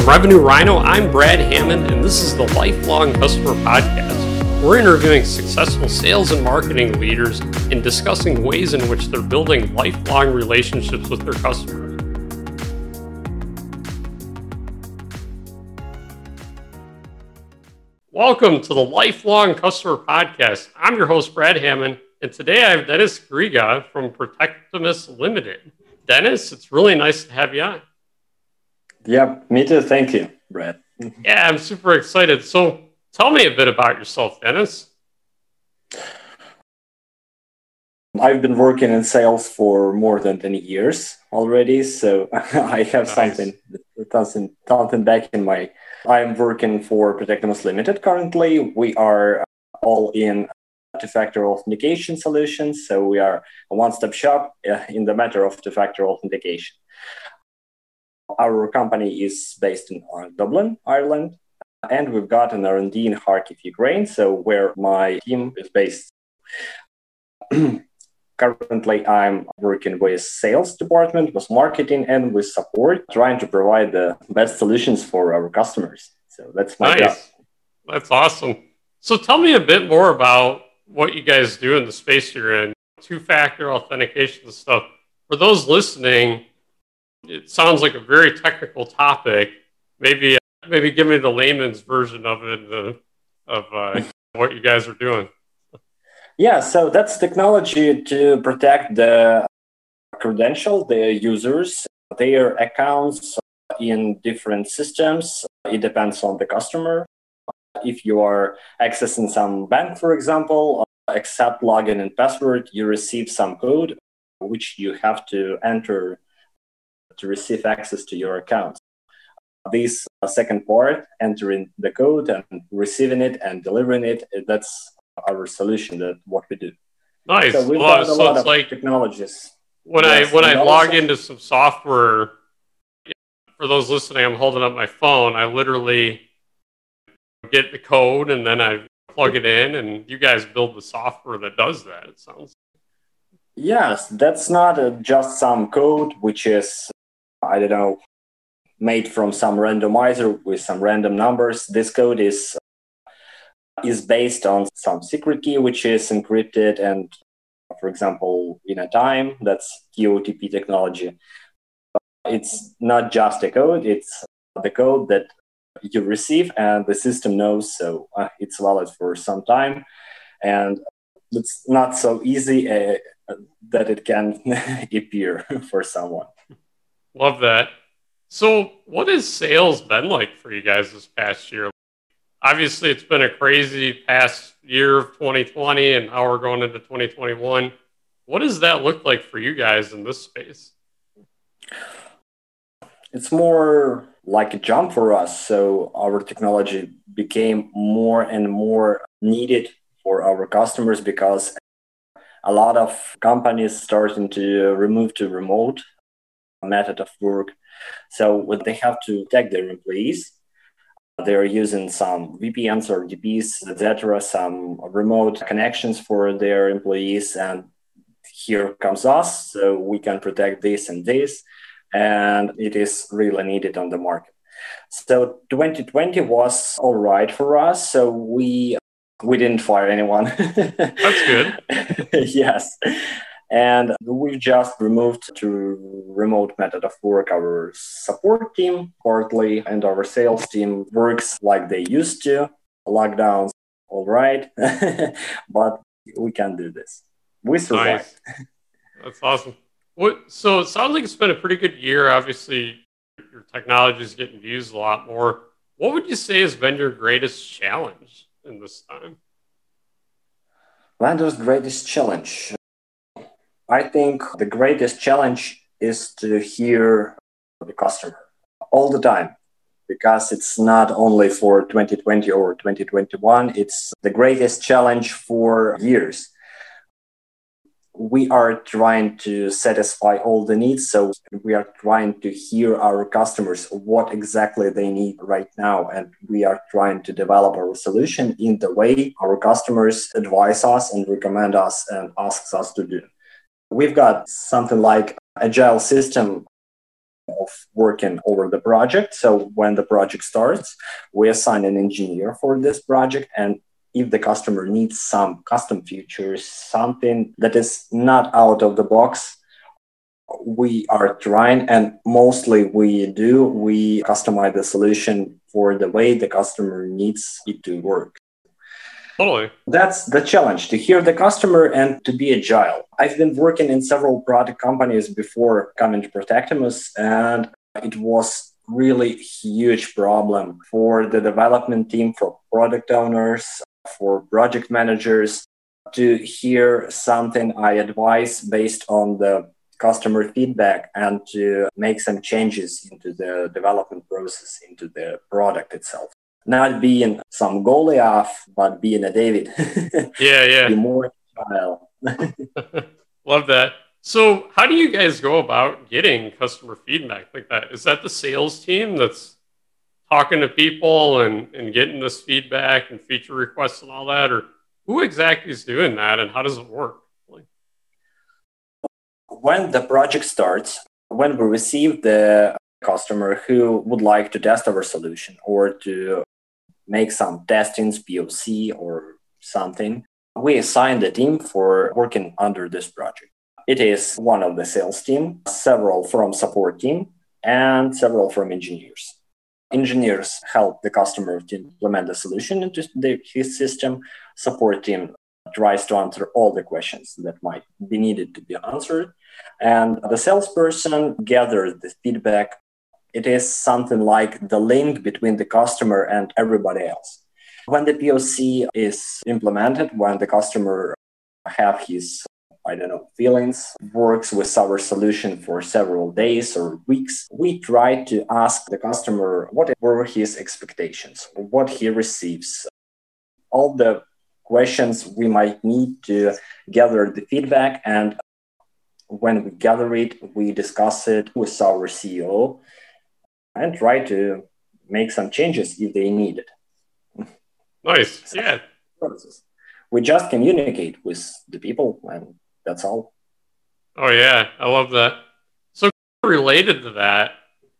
From Revenue Rhino, I'm Brad Hammond, and this is the Lifelong Customer Podcast. We're interviewing successful sales and marketing leaders and discussing ways in which they're building lifelong relationships with their customers. Welcome to the Lifelong Customer Podcast. I'm your host, Brad Hammond, and today I have Denys Griga from Protectimus Limited. Denys, it's really nice to have you on. Yeah, me too. Thank you, Brad. Yeah, I'm super excited. So tell me a bit about yourself, Denys. I've been working in sales for more than 10 years already, so I have something back in my... I'm working for Protectimus Limited currently. We are all in two-factor authentication solutions, so we are a one-stop shop in the matter of two-factor authentication. Our company is based in Dublin, Ireland, and we've got an R&D in Kharkiv, Ukraine, so where my team is based. Currently, I'm working with sales department, with marketing, and with support, trying to provide the best solutions for our customers. So that's my job. That's awesome. So tell me a bit more about what you guys do in the space you're in, two-factor authentication stuff. For those listening, it sounds like a very technical topic. Maybe give me the layman's version of it, what you guys are doing. Yeah, so that's technology to protect the credential, the users, their accounts in different systems. It depends on the customer. If you are accessing some bank, for example, accept login and password, you receive some code, which you have to enter to receive access to your account. This second part, entering the code and receiving it and delivering it, that's our solution, that what we do. Nice. So we've got a lot of like technologies. When I log into some software, for those listening, I'm holding up my phone. I literally get the code and then I plug it in, and you guys build the software that does that. It sounds. Yes, that's not just some code, which is, made from some randomizer with some random numbers. This code is based on some secret key, which is encrypted. And for example, in a time, that's TOTP technology. It's not just a code. It's the code that you receive and the system knows. So it's valid for some time. And it's not so easy that it can appear for someone. Love that. So what has sales been like for you guys this past year? Obviously, it's been a crazy past year of 2020 and now we're going into 2021. What does that look like for you guys in this space? It's more like a jump for us. So our technology became more and more needed for our customers because a lot of companies starting to remove to remote method of work. So when they have to protect their employees, they're using some VPNs or DPS, etc., some remote connections for their employees. And here comes us, so we can protect this and this. And it is really needed on the market. So 2020 was all right for us. So we didn't fire anyone. That's good. Yes. And we've just removed to remote method of work. Our support team partly and our sales team works like they used to. Lockdowns, all right. But we can do this. We survived. Nice. That's awesome. So it sounds like it's been a pretty good year. Obviously, your technology is getting used a lot more. What would you say has been your greatest challenge in this time? Landor's greatest challenge. I think the greatest challenge is to hear the customer all the time, because it's not only for 2020 or 2021. It's the greatest challenge for years. We are trying to satisfy all the needs. So we are trying to hear our customers, what exactly they need right now. And we are trying to develop our solution in the way our customers advise us and recommend us and asks us to do. We've got something like agile system of working over the project. So when the project starts, we assign an engineer for this project. And if the customer needs some custom features, something that is not out of the box, we are trying, and mostly we customize the solution for the way the customer needs it to work. Totally. That's the challenge, to hear the customer and to be agile. I've been working in several product companies before coming to Protectimus, and it was really huge problem for the development team, for product owners, for project managers to hear something I advise based on the customer feedback and to make some changes into the development process, into the product itself. Not being some Goliath, but being a David. Yeah. Be more agile. Love that. So how do you guys go about getting customer feedback like that? Is that the sales team that's talking to people and getting this feedback and feature requests and all that? Or who exactly is doing that and how does it work? When the project starts, when we receive the customer who would like to test our solution or to make some testings, POC or something, we assign the team for working under this project. It is one of the sales team, several from support team, and several from engineers. Engineers help the customer to implement the solution into his system. Support team tries to answer all the questions that might be needed to be answered. And the salesperson gathers the feedback. It is something like the link between the customer and everybody else. When the POC is implemented, when the customer have his, feelings, works with our solution for several days or weeks, we try to ask the customer what were his expectations, what he receives, all the questions we might need to gather the feedback. And when we gather it, we discuss it with our CEO and try to make some changes if they need it. Nice. So, yeah. We just communicate with the people and that's all. Oh, yeah. I love that. So related to that,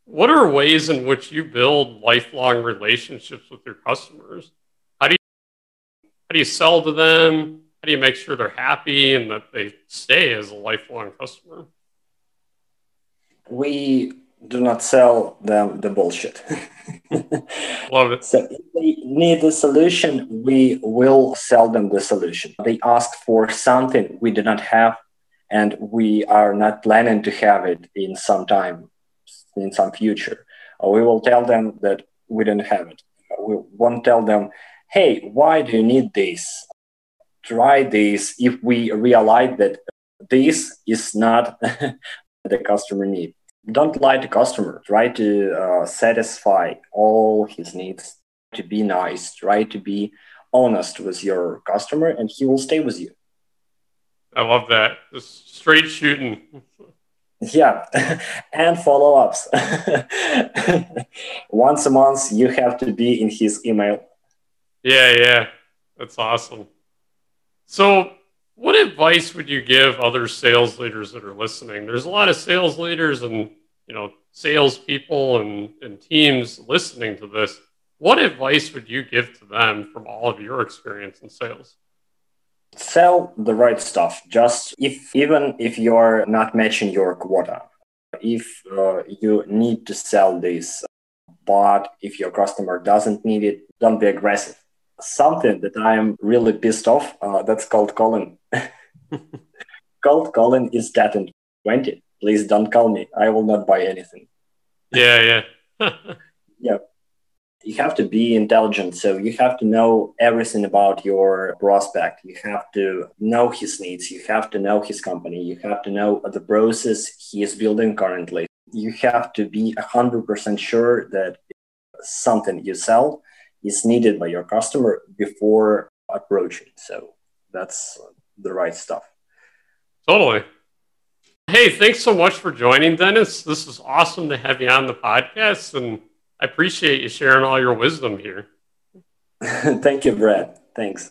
what are ways in which you build lifelong relationships with your customers? How do you sell to them? How do you make sure they're happy and that they stay as a lifelong customer? We do not sell them the bullshit. Love it. So if they need a solution, we will sell them the solution. They ask for something we do not have, and we are not planning to have it in some time, in some future. We will tell them that we don't have it. We won't tell them, hey, why do you need this? Try this if we realize that this is not the customer need. Don't lie to customer. Try to satisfy all his needs. To be nice. Try to be honest with your customer and he will stay with you. I love that. Just straight shooting. Yeah, and follow-ups. Once a month, you have to be in his email. Yeah. That's awesome. So what advice would you give other sales leaders that are listening? There's a lot of sales leaders and, salespeople and teams listening to this. What advice would you give to them from all of your experience in sales? Sell the right stuff. Just even if you're not matching your quota, if you need to sell this, but if your customer doesn't need it, don't be aggressive. Something that I'm really pissed off, that's cold calling. Cold calling is dead in 20. Please don't call me. I will not buy anything. Yeah. Yeah. You have to be intelligent. So you have to know everything about your prospect. You have to know his needs. You have to know his company. You have to know the process he is building currently. You have to be 100% sure that something you sell is needed by your customer before approaching. So that's the right stuff. Totally. Hey, thanks so much for joining, Denys. This is awesome to have you on the podcast, and I appreciate you sharing all your wisdom here. Thank you, Brad. Thanks.